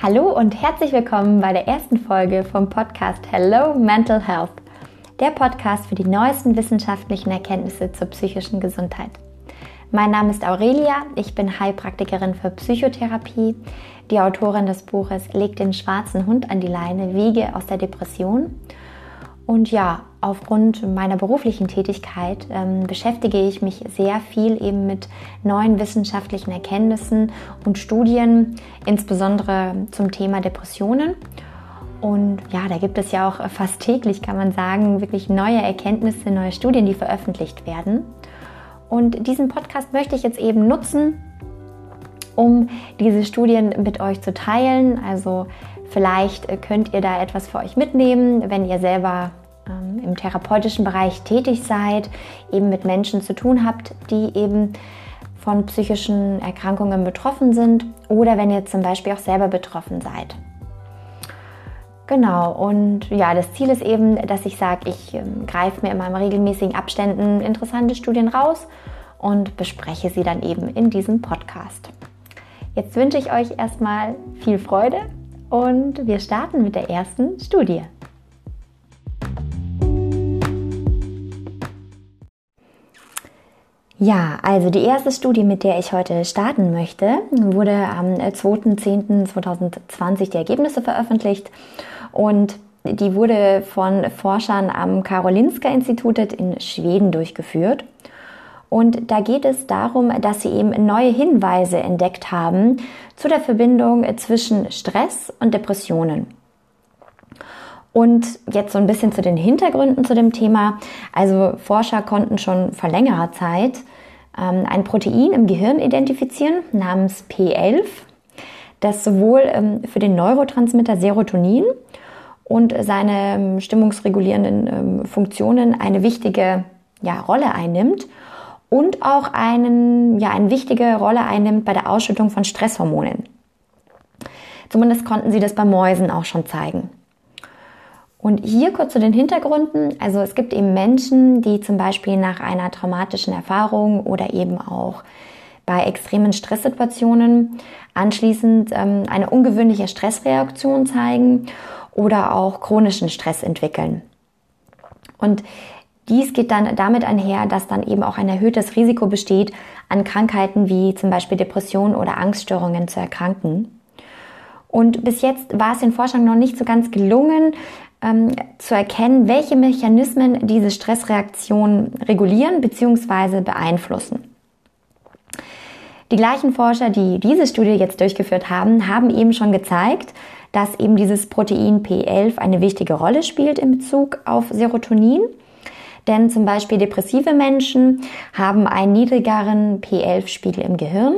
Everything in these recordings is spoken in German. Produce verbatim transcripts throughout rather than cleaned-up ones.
Hallo und herzlich willkommen bei der ersten Folge vom Podcast Hello Mental Health, der Podcast für die neuesten wissenschaftlichen Erkenntnisse zur psychischen Gesundheit. Mein Name ist Aurelia, ich bin Heilpraktikerin für Psychotherapie, die Autorin des Buches Legt den schwarzen Hund an die Leine, Wege aus der Depression. Und ja, aufgrund meiner beruflichen Tätigkeit ähm, beschäftige ich mich sehr viel eben mit neuen wissenschaftlichen Erkenntnissen und Studien, insbesondere zum Thema Depressionen. Und ja, da gibt es ja auch fast täglich, kann man sagen, wirklich neue Erkenntnisse, neue Studien, die veröffentlicht werden. Und diesen Podcast möchte ich jetzt eben nutzen, um diese Studien mit euch zu teilen. Also vielleicht könnt ihr da etwas für euch mitnehmen, wenn ihr selber ähm, im therapeutischen Bereich tätig seid, eben mit Menschen zu tun habt, die eben von psychischen Erkrankungen betroffen sind oder wenn ihr zum Beispiel auch selber betroffen seid. Genau, und ja, das Ziel ist eben, dass ich sage, ich ähm, greife mir immer in regelmäßigen Abständen interessante Studien raus und bespreche sie dann eben in diesem Podcast. Jetzt wünsche ich euch erstmal viel Freude und wir starten mit der ersten Studie. Ja, also die erste Studie, mit der ich heute starten möchte, wurde am zweiten zehnten zweitausendzwanzig die Ergebnisse veröffentlicht und die wurde von Forschern am Karolinska Institutet in Schweden durchgeführt. Und da geht es darum, dass sie eben neue Hinweise entdeckt haben zu der Verbindung zwischen Stress und Depressionen. Und jetzt so ein bisschen zu den Hintergründen zu dem Thema. Also Forscher konnten schon vor längerer Zeit ähm, ein Protein im Gehirn identifizieren namens P elf, das sowohl ähm, für den Neurotransmitter Serotonin und seine ähm, stimmungsregulierenden ähm, Funktionen eine wichtige ja, Rolle einnimmt und auch einen, ja, eine wichtige Rolle einnimmt bei der Ausschüttung von Stresshormonen. Zumindest konnten sie das bei Mäusen auch schon zeigen. Und hier kurz zu den Hintergründen. Also es gibt eben Menschen, die zum Beispiel nach einer traumatischen Erfahrung oder eben auch bei extremen Stresssituationen anschließend ähm, eine ungewöhnliche Stressreaktion zeigen oder auch chronischen Stress entwickeln. Und dies geht dann damit einher, dass dann eben auch ein erhöhtes Risiko besteht, an Krankheiten wie zum Beispiel Depressionen oder Angststörungen zu erkranken. Und bis jetzt war es den Forschern noch nicht so ganz gelungen, Ähm, zu erkennen, welche Mechanismen diese Stressreaktion regulieren bzw. beeinflussen. Die gleichen Forscher, die diese Studie jetzt durchgeführt haben, haben eben schon gezeigt, dass eben dieses Protein P elf eine wichtige Rolle spielt in Bezug auf Serotonin. Denn zum Beispiel depressive Menschen haben einen niedrigeren P elf Spiegel im Gehirn.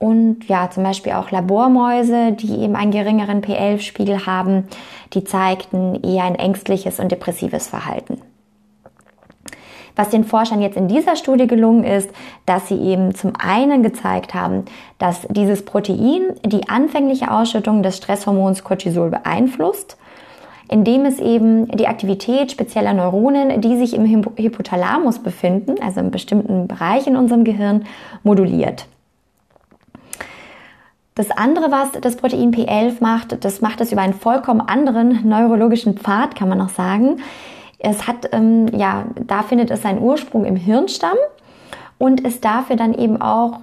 Und ja, zum Beispiel auch Labormäuse, die eben einen geringeren P elf Spiegel haben, die zeigten eher ein ängstliches und depressives Verhalten. Was den Forschern jetzt in dieser Studie gelungen ist, dass sie eben zum einen gezeigt haben, dass dieses Protein die anfängliche Ausschüttung des Stresshormons Cortisol beeinflusst, indem es eben die Aktivität spezieller Neuronen, die sich im Hypothalamus befinden, also im bestimmten Bereich in unserem Gehirn, moduliert. Das andere, was das Protein P elf macht, das macht es über einen vollkommen anderen neurologischen Pfad, kann man noch sagen. Es hat, ähm, ja, da findet es seinen Ursprung im Hirnstamm und ist dafür dann eben auch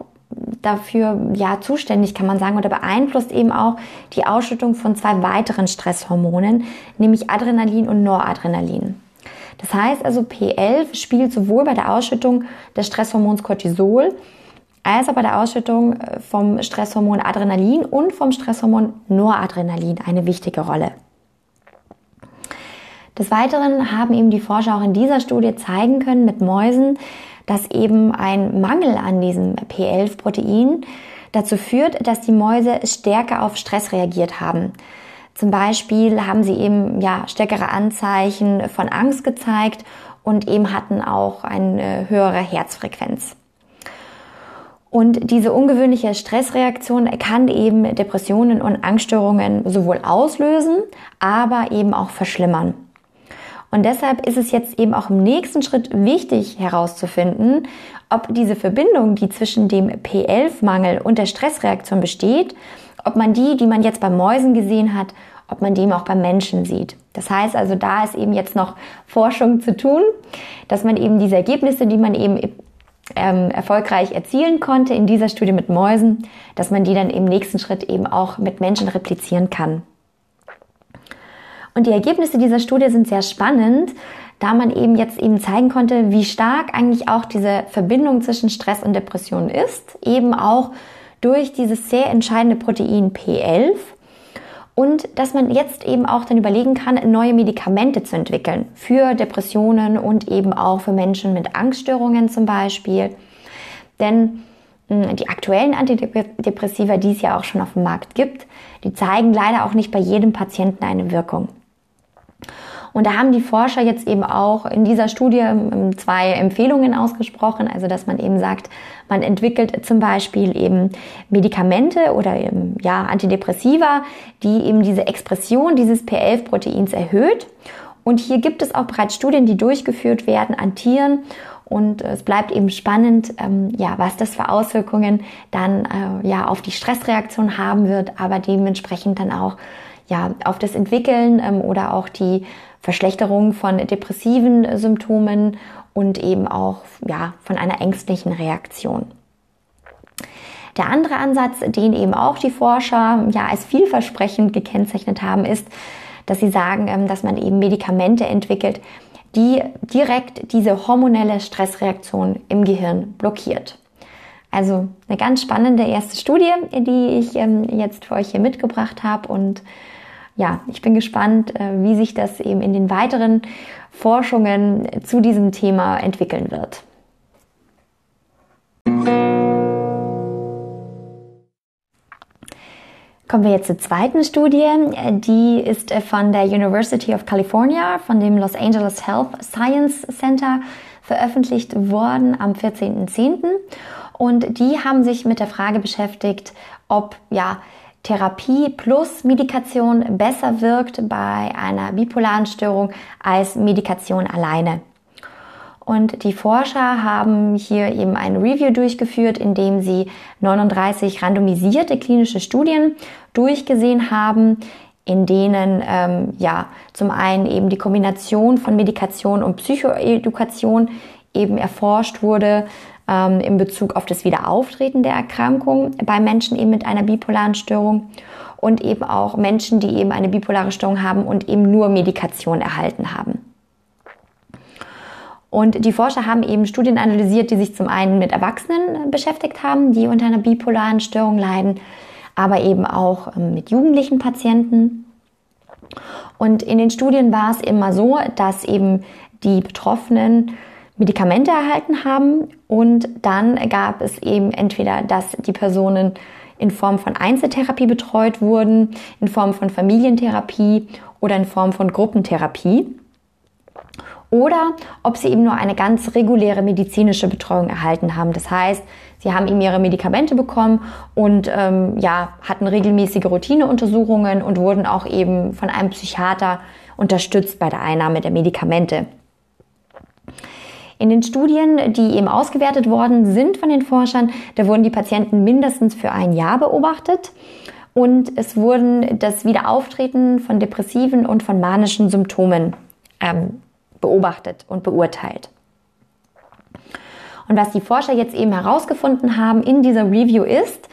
dafür, ja, zuständig, kann man sagen, oder beeinflusst eben auch die Ausschüttung von zwei weiteren Stresshormonen, nämlich Adrenalin und Noradrenalin. Das heißt also, P elf spielt sowohl bei der Ausschüttung des Stresshormons Cortisol als auch bei der Ausschüttung vom Stresshormon Adrenalin und vom Stresshormon Noradrenalin eine wichtige Rolle. Des Weiteren haben eben die Forscher auch in dieser Studie zeigen können mit Mäusen, dass eben ein Mangel an diesem P elf Protein dazu führt, dass die Mäuse stärker auf Stress reagiert haben. Zum Beispiel haben sie eben ja, stärkere Anzeichen von Angst gezeigt und eben hatten auch eine höhere Herzfrequenz. Und diese ungewöhnliche Stressreaktion kann eben Depressionen und Angststörungen sowohl auslösen, aber eben auch verschlimmern. Und deshalb ist es jetzt eben auch im nächsten Schritt wichtig herauszufinden, ob diese Verbindung, die zwischen dem P elf Mangel und der Stressreaktion besteht, ob man die, die man jetzt bei Mäusen gesehen hat, ob man die eben auch beim Menschen sieht. Das heißt also, da ist eben jetzt noch Forschung zu tun, dass man eben diese Ergebnisse, die man eben ähm, erfolgreich erzielen konnte in dieser Studie mit Mäusen, dass man die dann im nächsten Schritt eben auch mit Menschen replizieren kann. Und die Ergebnisse dieser Studie sind sehr spannend, da man eben jetzt eben zeigen konnte, wie stark eigentlich auch diese Verbindung zwischen Stress und Depression ist, eben auch durch dieses sehr entscheidende Protein P elf. Und dass man jetzt eben auch dann überlegen kann, neue Medikamente zu entwickeln für Depressionen und eben auch für Menschen mit Angststörungen zum Beispiel. Denn die aktuellen Antidepressiva, die es ja auch schon auf dem Markt gibt, die zeigen leider auch nicht bei jedem Patienten eine Wirkung. Und da haben die Forscher jetzt eben auch in dieser Studie zwei Empfehlungen ausgesprochen, also dass man eben sagt, man entwickelt zum Beispiel eben Medikamente oder eben, ja, Antidepressiva, die eben diese Expression dieses P elf Proteins erhöht. Und hier gibt es auch bereits Studien, die durchgeführt werden an Tieren. Und es bleibt eben spannend, ähm, ja, was das für Auswirkungen dann äh, ja auf die Stressreaktion haben wird, aber dementsprechend dann auch ja auf das Entwickeln ähm, oder auch die Verschlechterung von depressiven Symptomen und eben auch ja von einer ängstlichen Reaktion. Der andere Ansatz, den eben auch die Forscher ja als vielversprechend gekennzeichnet haben, ist, dass sie sagen, ähm, dass man eben Medikamente entwickelt, die direkt diese hormonelle Stressreaktion im Gehirn blockiert. Also eine ganz spannende erste Studie, die ich ähm, jetzt für euch hier mitgebracht habe. Und ja, ich bin gespannt, äh, wie sich das eben in den weiteren Forschungen zu diesem Thema entwickeln wird. Kommen wir jetzt zur zweiten Studie. Die ist von der University of California, von dem Los Angeles Health Science Center veröffentlicht worden am vierzehnten zehnten Und die haben sich mit der Frage beschäftigt, ob ja, Therapie plus Medikation besser wirkt bei einer bipolaren Störung als Medikation alleine. Und die Forscher haben hier eben ein Review durchgeführt, in dem sie neununddreißig randomisierte klinische Studien durchgesehen haben, in denen ähm, ja zum einen eben die Kombination von Medikation und Psychoedukation eben erforscht wurde ähm, in Bezug auf das Wiederauftreten der Erkrankung bei Menschen eben mit einer bipolaren Störung und eben auch Menschen, die eben eine bipolare Störung haben und eben nur Medikation erhalten haben. Und die Forscher haben eben Studien analysiert, die sich zum einen mit Erwachsenen beschäftigt haben, die unter einer bipolaren Störung leiden, aber eben auch mit jugendlichen Patienten. Und in den Studien war es immer so, dass eben die Betroffenen Medikamente erhalten haben und dann gab es eben entweder, dass die Personen in Form von Einzeltherapie betreut wurden, in Form von Familientherapie oder in Form von Gruppentherapie. Oder ob sie eben nur eine ganz reguläre medizinische Betreuung erhalten haben. Das heißt, sie haben eben ihre Medikamente bekommen und ähm, ja, hatten regelmäßige Routineuntersuchungen und wurden auch eben von einem Psychiater unterstützt bei der Einnahme der Medikamente. In den Studien, die eben ausgewertet worden sind von den Forschern, da wurden die Patienten mindestens für ein Jahr beobachtet. Und es wurden das Wiederauftreten von depressiven und von manischen Symptomen ähm, beobachtet und beurteilt. Und was die Forscher jetzt eben herausgefunden haben in dieser Review ist,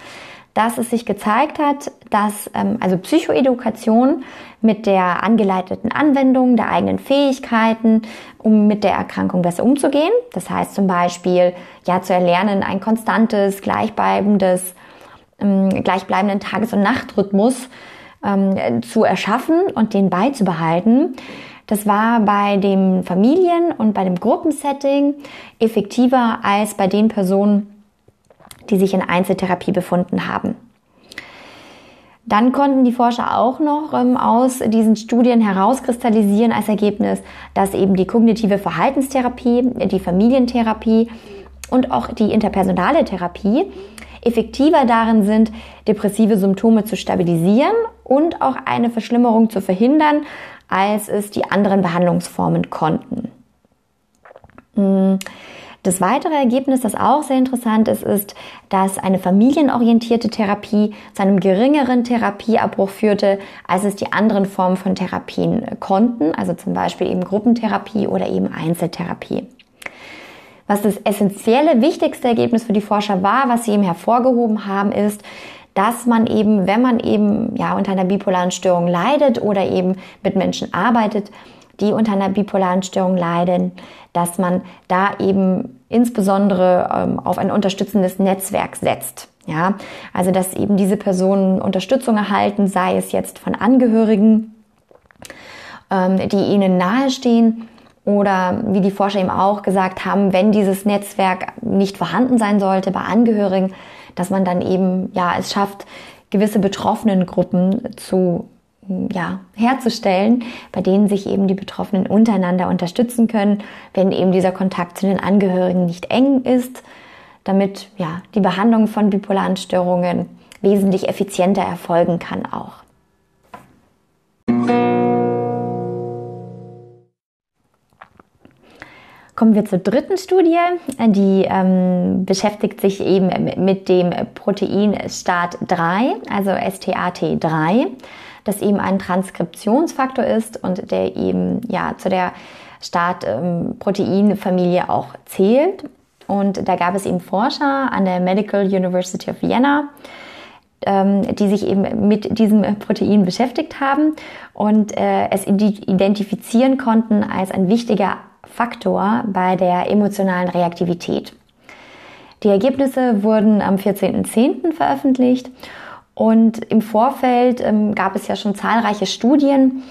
dass es sich gezeigt hat, dass ähm, also Psychoedukation mit der angeleiteten Anwendung der eigenen Fähigkeiten, um mit der Erkrankung besser umzugehen, das heißt zum Beispiel ja zu erlernen, ein konstantes, gleichbleibendes, ähm, gleichbleibenden Tages- und Nachtrhythmus ähm, zu erschaffen und den beizubehalten. Das war bei dem Familien- und bei dem Gruppensetting effektiver als bei den Personen, die sich in Einzeltherapie befunden haben. Dann konnten die Forscher auch noch aus diesen Studien herauskristallisieren als Ergebnis, dass eben die kognitive Verhaltenstherapie, die Familientherapie und auch die interpersonale Therapie effektiver darin sind, depressive Symptome zu stabilisieren und auch eine Verschlimmerung zu verhindern, als es die anderen Behandlungsformen konnten. Das weitere Ergebnis, das auch sehr interessant ist, ist, dass eine familienorientierte Therapie zu einem geringeren Therapieabbruch führte, als es die anderen Formen von Therapien konnten, also zum Beispiel eben Gruppentherapie oder eben Einzeltherapie. Was das essentielle, wichtigste Ergebnis für die Forscher war, was sie eben hervorgehoben haben, ist, dass man eben, wenn man eben ja unter einer bipolaren Störung leidet oder eben mit Menschen arbeitet, die unter einer bipolaren Störung leiden, dass man da eben insbesondere ähm, auf ein unterstützendes Netzwerk setzt. Ja? Also dass eben diese Personen Unterstützung erhalten, sei es jetzt von Angehörigen, ähm, die ihnen nahestehen. Oder wie die Forscher eben auch gesagt haben, wenn dieses Netzwerk nicht vorhanden sein sollte bei Angehörigen, dass man dann eben ja es schafft, gewisse betroffenen Gruppen zu ja herzustellen, bei denen sich eben die Betroffenen untereinander unterstützen können, wenn eben dieser Kontakt zu den Angehörigen nicht eng ist, damit ja die Behandlung von bipolaren Störungen wesentlich effizienter erfolgen kann auch. Kommen wir zur dritten Studie, die ähm, beschäftigt sich eben mit dem Protein S T A T drei, also S T A T drei, das eben ein Transkriptionsfaktor ist und der eben ja zu der S T A T-Proteinfamilie auch zählt. Und da gab es eben Forscher an der Medical University of Vienna, ähm, die sich eben mit diesem Protein beschäftigt haben und äh, es identifizieren konnten als ein wichtiger Faktor bei der emotionalen Reaktivität. Die Ergebnisse wurden am vierzehnten zehnten veröffentlicht und im Vorfeld ähm, gab es ja schon zahlreiche Studien,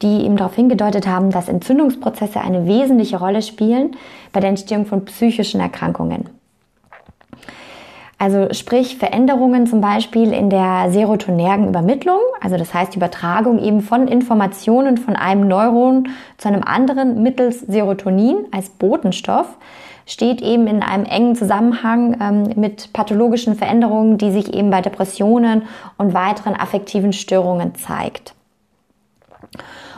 die eben darauf hingedeutet haben, dass Entzündungsprozesse eine wesentliche Rolle spielen bei der Entstehung von psychischen Erkrankungen. Also sprich Veränderungen zum Beispiel in der serotonergen Übermittlung, also das heißt die Übertragung eben von Informationen von einem Neuron zu einem anderen mittels Serotonin als Botenstoff, steht eben in einem engen Zusammenhang ähm, mit pathologischen Veränderungen, die sich eben bei Depressionen und weiteren affektiven Störungen zeigt.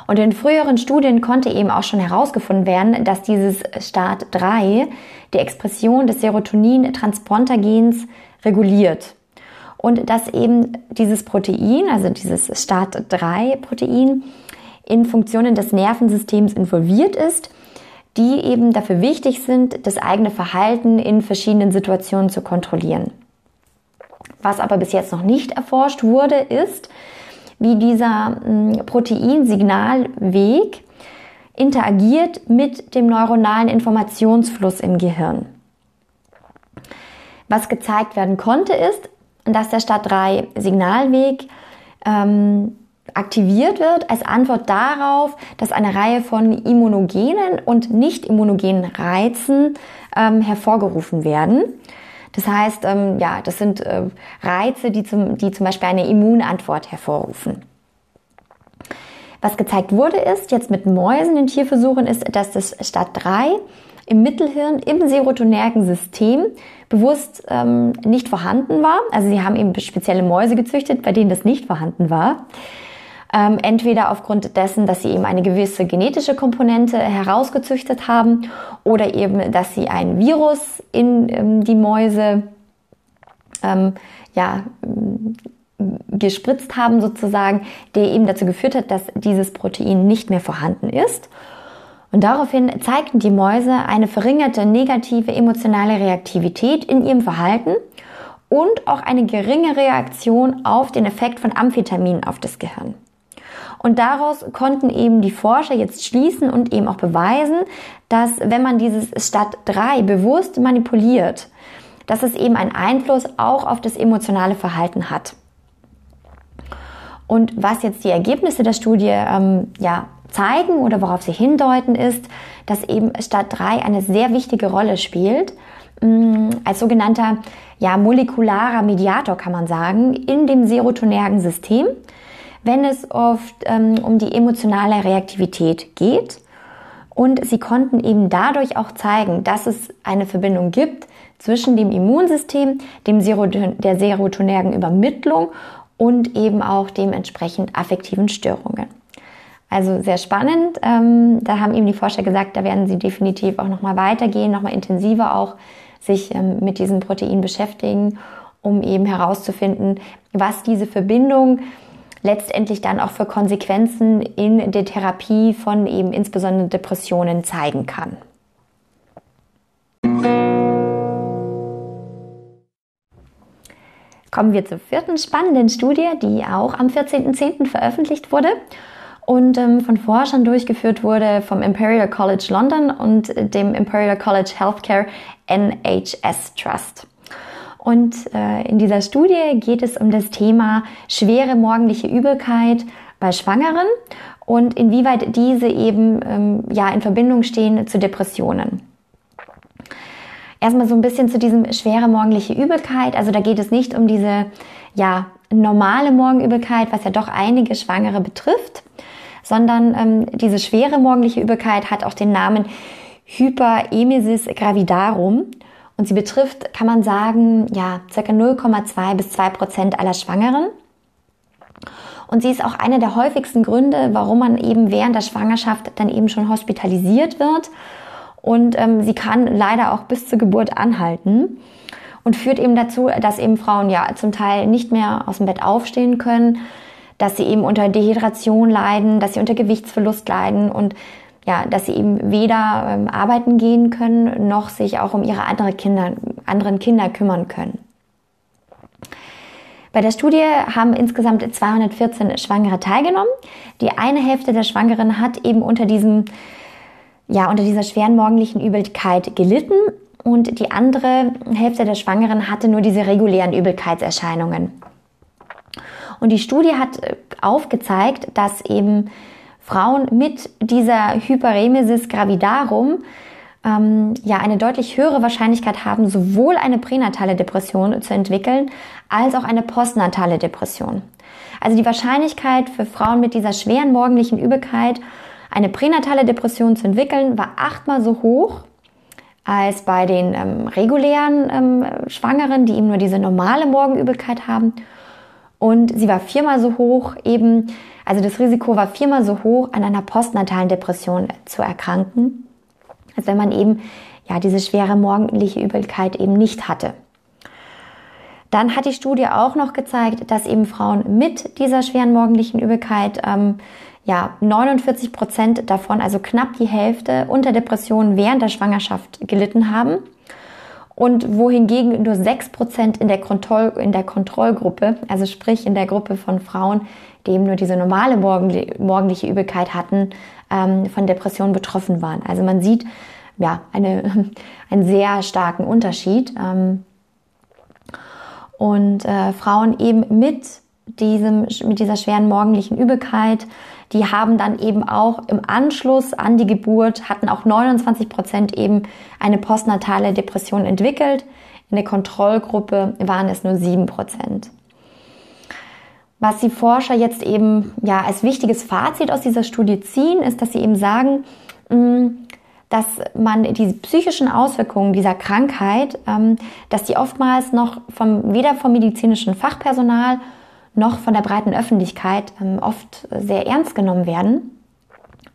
Und in früheren Studien konnte eben auch schon herausgefunden werden, dass dieses S T A T drei die Expression des Serotonin-Transporter-Gens reguliert. Und dass eben dieses Protein, also dieses S T A T drei Protein, in Funktionen des Nervensystems involviert ist, die eben dafür wichtig sind, das eigene Verhalten in verschiedenen Situationen zu kontrollieren. Was aber bis jetzt noch nicht erforscht wurde, ist, wie dieser Proteinsignalweg interagiert mit dem neuronalen Informationsfluss im Gehirn. Was gezeigt werden konnte, ist, dass der S T A T drei Signalweg ähm, aktiviert wird als Antwort darauf, dass eine Reihe von immunogenen und nicht immunogenen Reizen ähm, hervorgerufen werden. Das heißt, ähm, ja, das sind äh, Reize, die zum, die zum Beispiel eine Immunantwort hervorrufen. Was gezeigt wurde ist, jetzt mit Mäusen in Tierversuchen, ist, dass das S T A T drei im Mittelhirn, im serotonergen System bewusst ähm, nicht vorhanden war. Also sie haben eben spezielle Mäuse gezüchtet, bei denen das nicht vorhanden war. Ähm, entweder aufgrund dessen, dass sie eben eine gewisse genetische Komponente herausgezüchtet haben oder eben, dass sie ein Virus in ähm, die Mäuse ähm, ja, gespritzt haben sozusagen, der eben dazu geführt hat, dass dieses Protein nicht mehr vorhanden ist. Und daraufhin zeigten die Mäuse eine verringerte negative emotionale Reaktivität in ihrem Verhalten und auch eine geringe Reaktion auf den Effekt von Amphetaminen auf das Gehirn. Und daraus konnten eben die Forscher jetzt schließen und eben auch beweisen, dass wenn man dieses S T A T drei bewusst manipuliert, dass es eben einen Einfluss auch auf das emotionale Verhalten hat. Und was jetzt die Ergebnisse der Studie ähm, ja, zeigen oder worauf sie hindeuten, ist, dass eben S T A T drei eine sehr wichtige Rolle spielt, mh, als sogenannter ja, molekularer Mediator, kann man sagen, in dem serotonergen System, wenn es oft ähm, um die emotionale Reaktivität geht. Und sie konnten eben dadurch auch zeigen, dass es eine Verbindung gibt zwischen dem Immunsystem, dem Seroton- der serotonergen Übermittlung und eben auch dementsprechend affektiven Störungen. Also sehr spannend. Ähm, da haben ihm die Forscher gesagt, da werden sie definitiv auch nochmal weitergehen, nochmal intensiver auch sich ähm, mit diesem Protein beschäftigen, um eben herauszufinden, was diese Verbindung letztendlich dann auch für Konsequenzen in der Therapie von eben insbesondere Depressionen zeigen kann. Kommen wir zur vierten spannenden Studie, die auch am vierzehnten zehnten veröffentlicht wurde und ähm, von Forschern durchgeführt wurde vom Imperial College London und dem Imperial College Healthcare N H S Trust. Und äh, in dieser Studie geht es um das Thema schwere morgendliche Übelkeit bei Schwangeren und inwieweit diese eben ähm, ja in Verbindung stehen zu Depressionen. Erstmal so ein bisschen zu diesem schwere morgendliche Übelkeit. Also da geht es nicht um diese ja normale Morgenübelkeit, was ja doch einige Schwangere betrifft, sondern ähm, diese schwere morgendliche Übelkeit hat auch den Namen Hyperemesis Gravidarum. Und sie betrifft, kann man sagen, ja, ca. null Komma zwei bis zwei Prozent aller Schwangeren. Und sie ist auch einer der häufigsten Gründe, warum man eben während der Schwangerschaft dann eben schon hospitalisiert wird. Und ähm, sie kann leider auch bis zur Geburt anhalten und führt eben dazu, dass eben Frauen ja zum Teil nicht mehr aus dem Bett aufstehen können, dass sie eben unter Dehydration leiden, dass sie unter Gewichtsverlust leiden und ja, dass sie eben weder ähm, arbeiten gehen können, noch sich auch um ihre andere Kinder, anderen Kinder kümmern können. Bei der Studie haben insgesamt zweihundertvierzehn Schwangere teilgenommen. Die eine Hälfte der Schwangeren hat eben unter diesem, ja, unter dieser schweren morgendlichen Übelkeit gelitten und die andere Hälfte der Schwangeren hatte nur diese regulären Übelkeitserscheinungen. Und die Studie hat aufgezeigt, dass eben Frauen mit dieser Hyperemesis gravidarum ähm, ja eine deutlich höhere Wahrscheinlichkeit haben, sowohl eine pränatale Depression zu entwickeln, als auch eine postnatale Depression. Also die Wahrscheinlichkeit für Frauen mit dieser schweren morgendlichen Übelkeit, eine pränatale Depression zu entwickeln, war achtmal so hoch als bei den ähm, regulären ähm, Schwangeren, die eben nur diese normale Morgenübelkeit haben. Und sie war viermal so hoch eben, also das Risiko war viermal so hoch, an einer postnatalen Depression zu erkranken, als wenn man eben ja diese schwere morgendliche Übelkeit eben nicht hatte. Dann hat die Studie auch noch gezeigt, dass eben Frauen mit dieser schweren morgendlichen Übelkeit ähm, ja neunundvierzig Prozent davon, also knapp die Hälfte, unter Depressionen während der Schwangerschaft gelitten haben. Und wohingegen nur sechs Prozent in der, Kontroll, in der Kontrollgruppe, also sprich in der Gruppe von Frauen, die eben nur diese normale morgendliche Übelkeit hatten, ähm, von Depressionen betroffen waren. Also man sieht ja eine, einen sehr starken Unterschied. Ähm, und äh, Frauen eben mit, diesem, mit dieser schweren morgendlichen Übelkeit, die haben dann eben auch im Anschluss an die Geburt, hatten auch neunundzwanzig Prozent eben eine postnatale Depression entwickelt. In der Kontrollgruppe waren es nur sieben Prozent. Was die Forscher jetzt eben ja als wichtiges Fazit aus dieser Studie ziehen, ist, dass sie eben sagen, dass man die psychischen Auswirkungen dieser Krankheit, dass die oftmals noch vom, weder vom medizinischen Fachpersonal noch von der breiten Öffentlichkeit ähm, oft sehr ernst genommen werden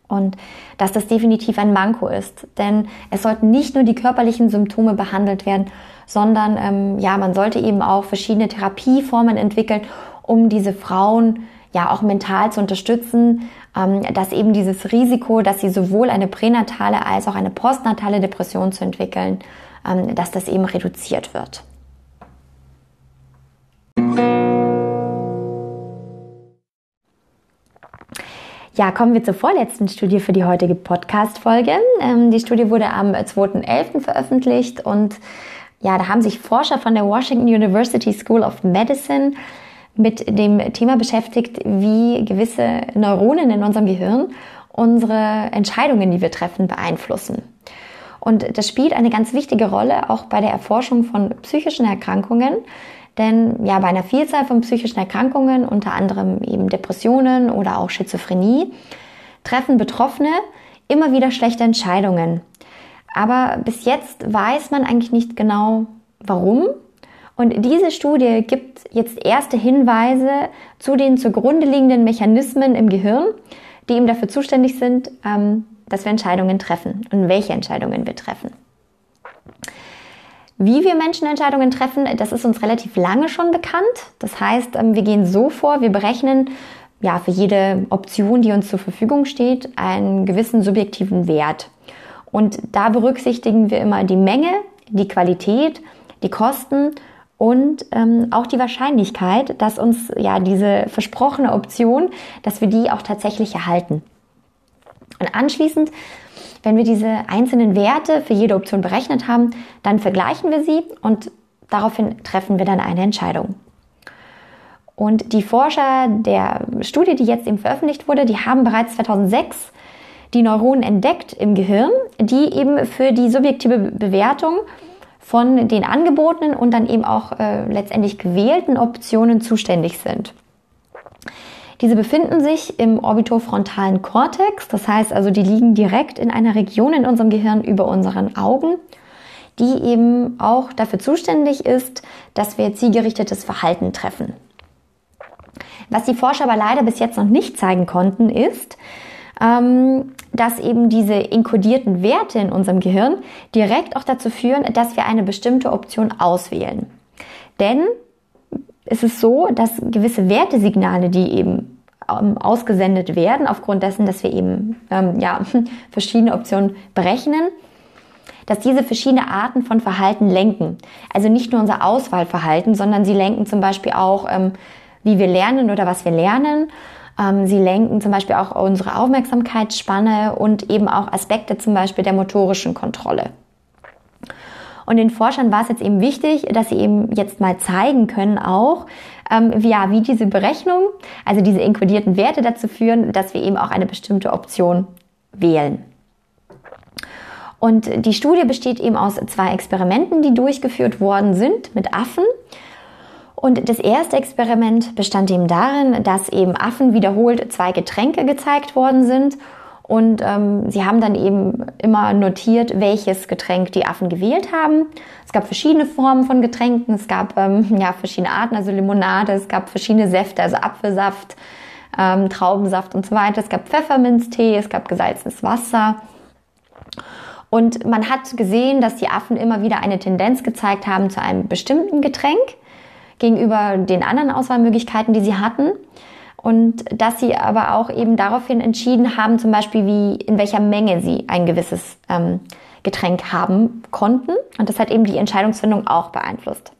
und dass das definitiv ein Manko ist. Denn es sollten nicht nur die körperlichen Symptome behandelt werden, sondern ähm, ja, man sollte eben auch verschiedene Therapieformen entwickeln, um diese Frauen ja auch mental zu unterstützen, ähm, dass eben dieses Risiko, dass sie sowohl eine pränatale als auch eine postnatale Depression zu entwickeln, ähm, dass das eben reduziert wird. Ja, kommen wir zur vorletzten Studie für die heutige Podcast-Folge. Ähm, die Studie wurde am zweiten elften veröffentlicht und ja, da haben sich Forscher von der Washington University School of Medicine mit dem Thema beschäftigt, wie gewisse Neuronen in unserem Gehirn unsere Entscheidungen, die wir treffen, beeinflussen. Und das spielt eine ganz wichtige Rolle auch bei der Erforschung von psychischen Erkrankungen. Denn ja, bei einer Vielzahl von psychischen Erkrankungen, unter anderem eben Depressionen oder auch Schizophrenie, treffen Betroffene immer wieder schlechte Entscheidungen. Aber bis jetzt weiß man eigentlich nicht genau, warum. Und diese Studie gibt jetzt erste Hinweise zu den zugrunde liegenden Mechanismen im Gehirn, die eben dafür zuständig sind, ähm, dass wir Entscheidungen treffen und welche Entscheidungen wir treffen. Wie wir Menschen Entscheidungen treffen, das ist uns relativ lange schon bekannt. Das heißt, ähm, wir gehen so vor, wir berechnen ja für jede Option, die uns zur Verfügung steht, einen gewissen subjektiven Wert. Und da berücksichtigen wir immer die Menge, die Qualität, die Kosten und ähm, auch die Wahrscheinlichkeit, dass uns ja diese versprochene Option, dass wir die auch tatsächlich erhalten. Und anschließend, wenn wir diese einzelnen Werte für jede Option berechnet haben, dann vergleichen wir sie und daraufhin treffen wir dann eine Entscheidung. Und die Forscher der Studie, die jetzt eben veröffentlicht wurde, die haben bereits zweitausendsechs die Neuronen entdeckt im Gehirn, die eben für die subjektive Bewertung von den angebotenen und dann eben auch äh, letztendlich gewählten Optionen zuständig sind. Diese befinden sich im orbitofrontalen Kortex, das heißt also, die liegen direkt in einer Region in unserem Gehirn über unseren Augen, die eben auch dafür zuständig ist, dass wir zielgerichtetes Verhalten treffen. Was die Forscher aber leider bis jetzt noch nicht zeigen konnten, ist, ähm, dass eben diese inkodierten Werte in unserem Gehirn direkt auch dazu führen, dass wir eine bestimmte Option auswählen. Denn es ist so, dass gewisse Wertesignale, die eben ähm, ausgesendet werden, aufgrund dessen, dass wir eben ähm, ja, verschiedene Optionen berechnen, dass diese verschiedene Arten von Verhalten lenken. Also nicht nur unser Auswahlverhalten, sondern sie lenken zum Beispiel auch, ähm, wie wir lernen oder was wir lernen. Ähm, sie lenken zum Beispiel auch unsere Aufmerksamkeitsspanne und eben auch Aspekte zum Beispiel der motorischen Kontrolle. Und den Forschern war es jetzt eben wichtig, dass sie eben jetzt mal zeigen können auch, ähm, wie, ja, wie diese Berechnung, also diese inkodierten Werte dazu führen, dass wir eben auch eine bestimmte Option wählen. Und die Studie besteht eben aus zwei Experimenten, die durchgeführt worden sind mit Affen. Und das erste Experiment bestand eben darin, dass eben Affen wiederholt zwei Getränke gezeigt worden sind. Und ähm, sie haben dann eben immer notiert, welches Getränk die Affen gewählt haben. Es gab verschiedene Formen von Getränken, es gab ähm, ja, verschiedene Arten, also Limonade, es gab verschiedene Säfte, also Apfelsaft, ähm, Traubensaft und so weiter. Es gab Pfefferminztee, es gab gesalzenes Wasser. Und man hat gesehen, dass die Affen immer wieder eine Tendenz gezeigt haben zu einem bestimmten Getränk gegenüber den anderen Auswahlmöglichkeiten, die sie hatten. Und dass sie aber auch eben daraufhin entschieden haben, zum Beispiel wie in welcher Menge sie ein gewisses ähm, Getränk haben konnten. Und das hat eben die Entscheidungsfindung auch beeinflusst.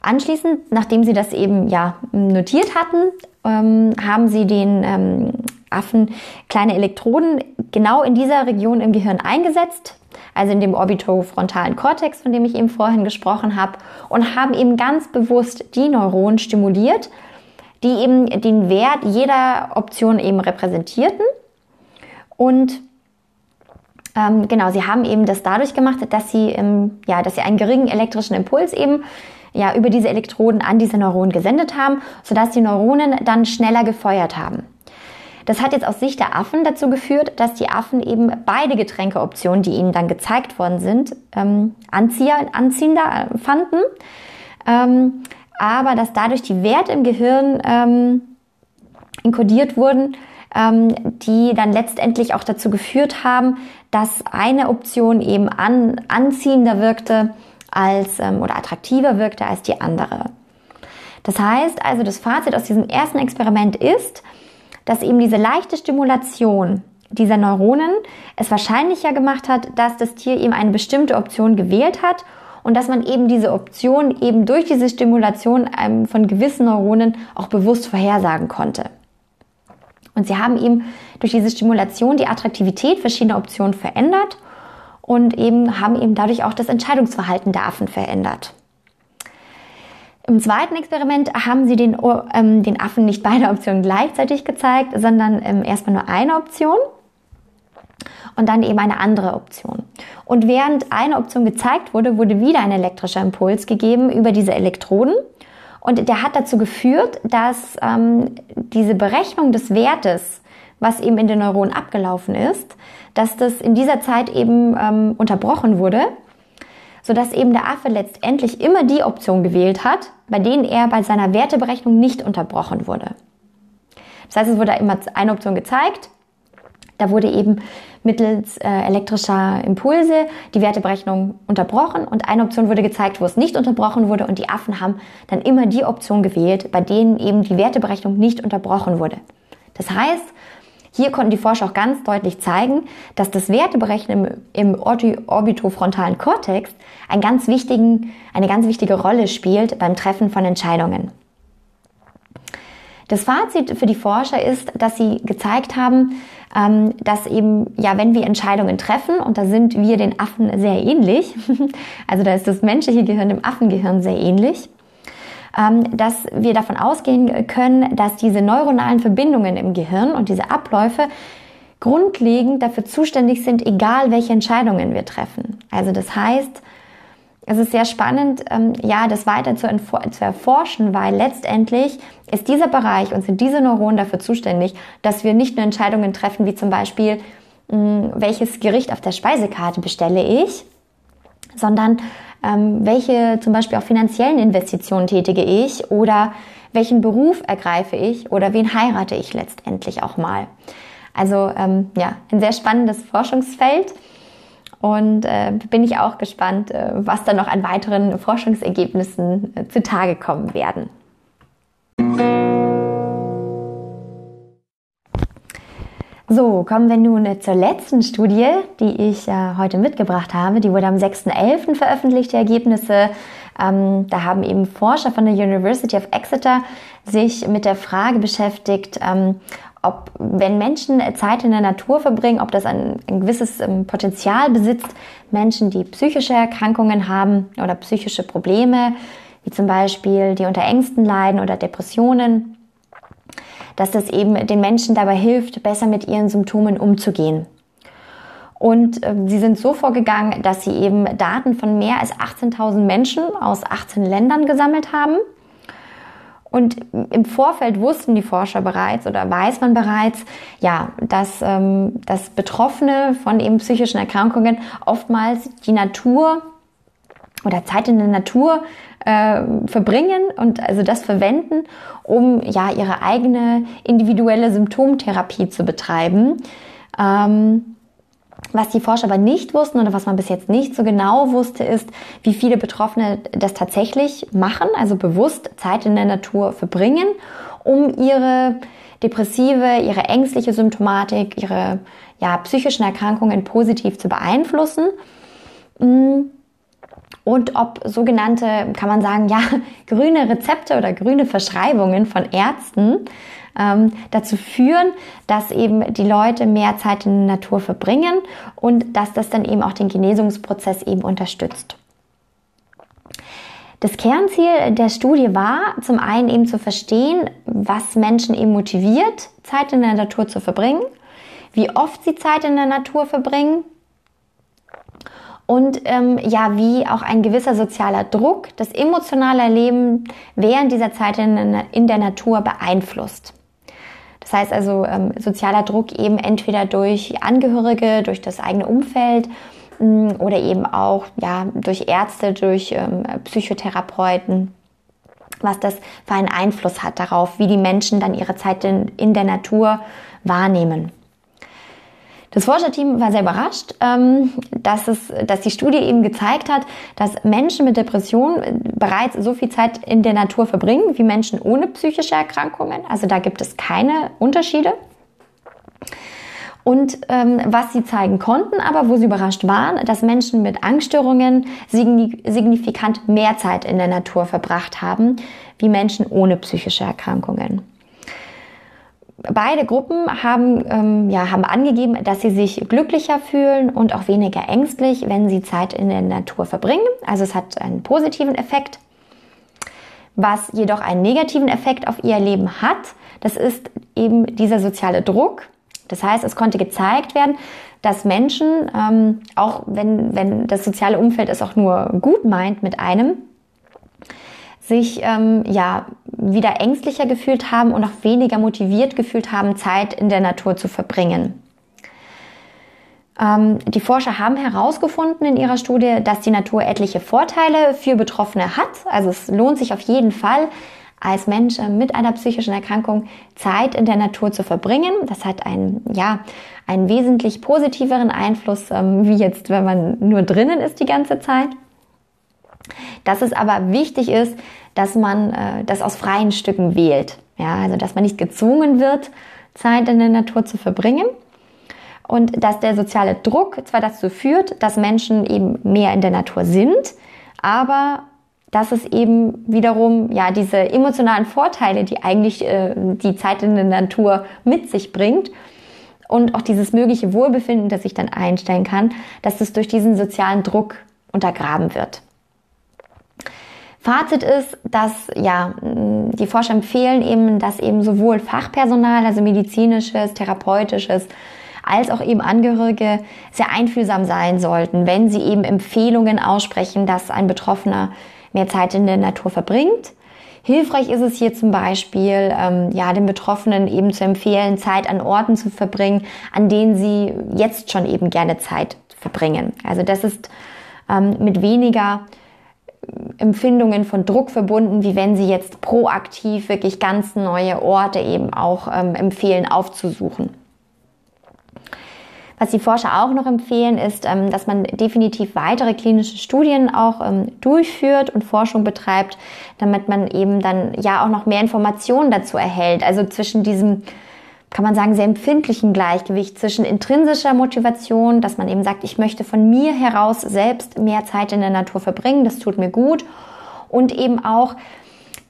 Anschließend, nachdem sie das eben ja notiert hatten, ähm, haben sie den ähm, Affen kleine Elektroden genau in dieser Region im Gehirn eingesetzt, also in dem orbitofrontalen Kortex, von dem ich eben vorhin gesprochen habe, und haben eben ganz bewusst die Neuronen stimuliert, die eben den Wert jeder Option eben repräsentierten. Und ähm, genau, sie haben eben das dadurch gemacht, dass sie, ähm, ja, dass sie einen geringen elektrischen Impuls eben ja, über diese Elektroden an diese Neuronen gesendet haben, sodass die Neuronen dann schneller gefeuert haben. Das hat jetzt aus Sicht der Affen dazu geführt, dass die Affen eben beide Getränkeoptionen, die ihnen dann gezeigt worden sind, ähm, anzieher, anziehender fanden. Ähm, aber dass dadurch die Werte im Gehirn ähm, inkodiert wurden, ähm, die dann letztendlich auch dazu geführt haben, dass eine Option eben an, anziehender wirkte als ähm, oder attraktiver wirkte als die andere. Das heißt also, das Fazit aus diesem ersten Experiment ist, dass eben diese leichte Stimulation dieser Neuronen es wahrscheinlicher gemacht hat, dass das Tier eben eine bestimmte Option gewählt hat und dass man eben diese Option eben durch diese Stimulation von gewissen Neuronen auch bewusst vorhersagen konnte. Und sie haben eben durch diese Stimulation die Attraktivität verschiedener Optionen verändert und eben haben eben dadurch auch das Entscheidungsverhalten der Affen verändert. Im zweiten Experiment haben sie den, ähm, den Affen nicht beide Optionen gleichzeitig gezeigt, sondern ähm, erstmal nur eine Option und dann eben eine andere Option. Und während eine Option gezeigt wurde, wurde wieder ein elektrischer Impuls gegeben über diese Elektroden. Und der hat dazu geführt, dass ähm, diese Berechnung des Wertes, was eben in den Neuronen abgelaufen ist, dass das in dieser Zeit eben ähm, unterbrochen wurde, sodass eben der Affe letztendlich immer die Option gewählt hat, bei denen er bei seiner Werteberechnung nicht unterbrochen wurde. Das heißt, es wurde immer eine Option gezeigt. Da wurde eben mittels äh, elektrischer Impulse die Werteberechnung unterbrochen und eine Option wurde gezeigt, wo es nicht unterbrochen wurde, und die Affen haben dann immer die Option gewählt, bei denen eben die Werteberechnung nicht unterbrochen wurde. Das heißt, hier konnten die Forscher auch ganz deutlich zeigen, dass das Werteberechnen im, im orbitofrontalen Kortex einen ganz wichtigen, eine ganz wichtige Rolle spielt beim Treffen von Entscheidungen. Das Fazit für die Forscher ist, dass sie gezeigt haben, dass eben, ja, wenn wir Entscheidungen treffen, und da sind wir den Affen sehr ähnlich, also da ist das menschliche Gehirn dem Affengehirn sehr ähnlich, dass wir davon ausgehen können, dass diese neuronalen Verbindungen im Gehirn und diese Abläufe grundlegend dafür zuständig sind, egal welche Entscheidungen wir treffen. Also das heißt, es ist sehr spannend, ja, das weiter zu erforschen, weil letztendlich ist dieser Bereich und sind diese Neuronen dafür zuständig, dass wir nicht nur Entscheidungen treffen, wie zum Beispiel, welches Gericht auf der Speisekarte bestelle ich, sondern welche zum Beispiel auch finanziellen Investitionen tätige ich oder welchen Beruf ergreife ich oder wen heirate ich letztendlich auch mal. Also ja, ein sehr spannendes Forschungsfeld. Und äh, bin ich auch gespannt, äh, was da noch an weiteren Forschungsergebnissen äh, zutage kommen werden. So, kommen wir nun äh, zur letzten Studie, die ich äh, heute mitgebracht habe. Die wurde am sechsten elften veröffentlicht, die Ergebnisse. Ähm, da haben eben Forscher von der University of Exeter sich mit der Frage beschäftigt, ähm, ob, wenn Menschen Zeit in der Natur verbringen, ob das ein, ein gewisses Potenzial besitzt, Menschen, die psychische Erkrankungen haben oder psychische Probleme, wie zum Beispiel die unter Ängsten leiden oder Depressionen, dass das eben den Menschen dabei hilft, besser mit ihren Symptomen umzugehen. Und äh, sie sind so vorgegangen, dass sie eben Daten von mehr als achtzehntausend Menschen aus achtzehn Ländern gesammelt haben. Und im Vorfeld wussten die Forscher bereits oder weiß man bereits, ja, dass, ähm, dass Betroffene von eben psychischen Erkrankungen oftmals die Natur oder Zeit in der Natur äh, verbringen und also das verwenden, um ja ihre eigene individuelle Symptomtherapie zu betreiben. Ähm, Was die Forscher aber nicht wussten oder was man bis jetzt nicht so genau wusste, ist, wie viele Betroffene das tatsächlich machen, also bewusst Zeit in der Natur verbringen, um ihre depressive, ihre ängstliche Symptomatik, ihre ja, psychischen Erkrankungen positiv zu beeinflussen. Und ob sogenannte, kann man sagen, ja, grüne Rezepte oder grüne Verschreibungen von Ärzten dazu führen, dass eben die Leute mehr Zeit in der Natur verbringen und dass das dann eben auch den Genesungsprozess eben unterstützt. Das Kernziel der Studie war, zum einen eben zu verstehen, was Menschen eben motiviert, Zeit in der Natur zu verbringen, wie oft sie Zeit in der Natur verbringen und ähm, ja, wie auch ein gewisser sozialer Druck das emotionale Leben während dieser Zeit in, in der Natur beeinflusst. Das heißt also, ähm, sozialer Druck eben entweder durch Angehörige, durch das eigene Umfeld mh, oder eben auch ja, durch Ärzte, durch ähm, Psychotherapeuten, was das für einen Einfluss hat darauf, wie die Menschen dann ihre Zeit in, in der Natur wahrnehmen. Das Forscherteam war sehr überrascht, ähm, dass, es, dass die Studie eben gezeigt hat, dass Menschen mit Depressionen bereits so viel Zeit in der Natur verbringen wie Menschen ohne psychische Erkrankungen. Also da gibt es keine Unterschiede. Und ähm, was sie zeigen konnten, aber wo sie überrascht waren, dass Menschen mit Angststörungen signifikant mehr Zeit in der Natur verbracht haben wie Menschen ohne psychische Erkrankungen. Beide Gruppen haben, ähm, ja, haben angegeben, dass sie sich glücklicher fühlen und auch weniger ängstlich, wenn sie Zeit in der Natur verbringen. Also es hat einen positiven Effekt. Was jedoch einen negativen Effekt auf ihr Leben hat, das ist eben dieser soziale Druck. Das heißt, es konnte gezeigt werden, dass Menschen, ähm, auch wenn, wenn das soziale Umfeld es auch nur gut meint mit einem, sich ähm, ja, wieder ängstlicher gefühlt haben und auch weniger motiviert gefühlt haben, Zeit in der Natur zu verbringen. Ähm, die Forscher haben herausgefunden in ihrer Studie, dass die Natur etliche Vorteile für Betroffene hat. Also es lohnt sich auf jeden Fall, als Mensch mit einer psychischen Erkrankung Zeit in der Natur zu verbringen. Das hat einen, ja, einen wesentlich positiveren Einfluss, ähm, wie jetzt, wenn man nur drinnen ist die ganze Zeit. Dass es aber wichtig ist, dass man äh, das aus freien Stücken wählt. Ja, also dass man nicht gezwungen wird, Zeit in der Natur zu verbringen. Und dass der soziale Druck zwar dazu führt, dass Menschen eben mehr in der Natur sind, aber dass es eben wiederum ja diese emotionalen Vorteile, die eigentlich äh, die Zeit in der Natur mit sich bringt und auch dieses mögliche Wohlbefinden, das sich dann einstellen kann, dass es durch diesen sozialen Druck untergraben wird. Fazit ist, dass ja die Forscher empfehlen eben, dass eben sowohl Fachpersonal, also medizinisches, therapeutisches, als auch eben Angehörige sehr einfühlsam sein sollten, wenn sie eben Empfehlungen aussprechen, dass ein Betroffener mehr Zeit in der Natur verbringt. Hilfreich ist es hier zum Beispiel, ähm, ja, den Betroffenen eben zu empfehlen, Zeit an Orten zu verbringen, an denen sie jetzt schon eben gerne Zeit verbringen. Also das ist ähm, mit weniger Empfindungen von Druck verbunden, wie wenn sie jetzt proaktiv wirklich ganz neue Orte eben auch ähm, empfehlen aufzusuchen. Was die Forscher auch noch empfehlen, ist, dass man definitiv weitere klinische Studien auch durchführt und Forschung betreibt, damit man eben dann ja auch noch mehr Informationen dazu erhält. Also zwischen diesem, kann man sagen, sehr empfindlichen Gleichgewicht zwischen intrinsischer Motivation, dass man eben sagt, ich möchte von mir heraus selbst mehr Zeit in der Natur verbringen, das tut mir gut, und eben auch,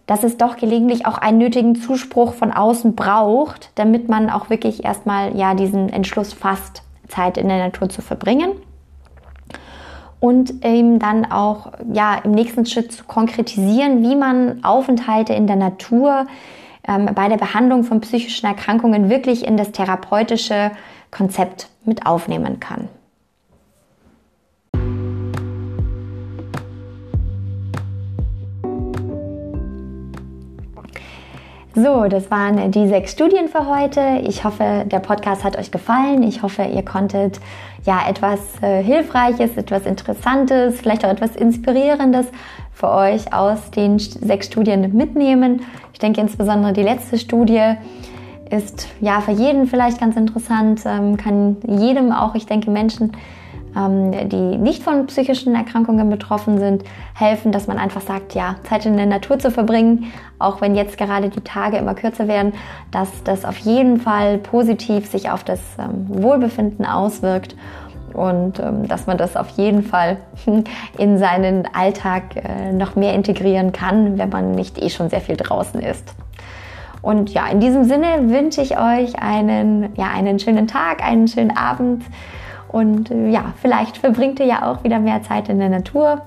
dass es doch gelegentlich auch einen nötigen Zuspruch von außen braucht, damit man auch wirklich erstmal ja diesen Entschluss fasst, Zeit in der Natur zu verbringen, und eben dann auch ja im nächsten Schritt zu konkretisieren, wie man Aufenthalte in der Natur ähm, bei der Behandlung von psychischen Erkrankungen wirklich in das therapeutische Konzept mit aufnehmen kann. So, das waren die sechs Studien für heute. Ich hoffe, der Podcast hat euch gefallen. Ich hoffe, ihr konntet ja etwas äh, Hilfreiches, etwas Interessantes, vielleicht auch etwas Inspirierendes für euch aus den St- sechs Studien mitnehmen. Ich denke, insbesondere die letzte Studie ist ja für jeden vielleicht ganz interessant, ähm, kann jedem auch, ich denke, Menschen, ähm, die nicht von psychischen Erkrankungen betroffen sind, helfen, dass man einfach sagt, ja, Zeit in der Natur zu verbringen, auch wenn jetzt gerade die Tage immer kürzer werden, dass das auf jeden Fall positiv sich auf das ähm, Wohlbefinden auswirkt und ähm, dass man das auf jeden Fall in seinen Alltag äh, noch mehr integrieren kann, wenn man nicht eh schon sehr viel draußen ist. Und ja, in diesem Sinne wünsche ich euch einen, ja, einen schönen Tag, einen schönen Abend. Und ja, vielleicht verbringt ihr ja auch wieder mehr Zeit in der Natur.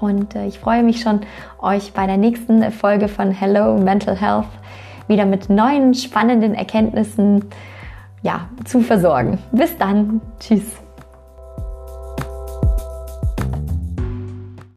Und ich freue mich schon, euch bei der nächsten Folge von Hello Mental Health wieder mit neuen spannenden Erkenntnissen ja, zu versorgen. Bis dann. Tschüss.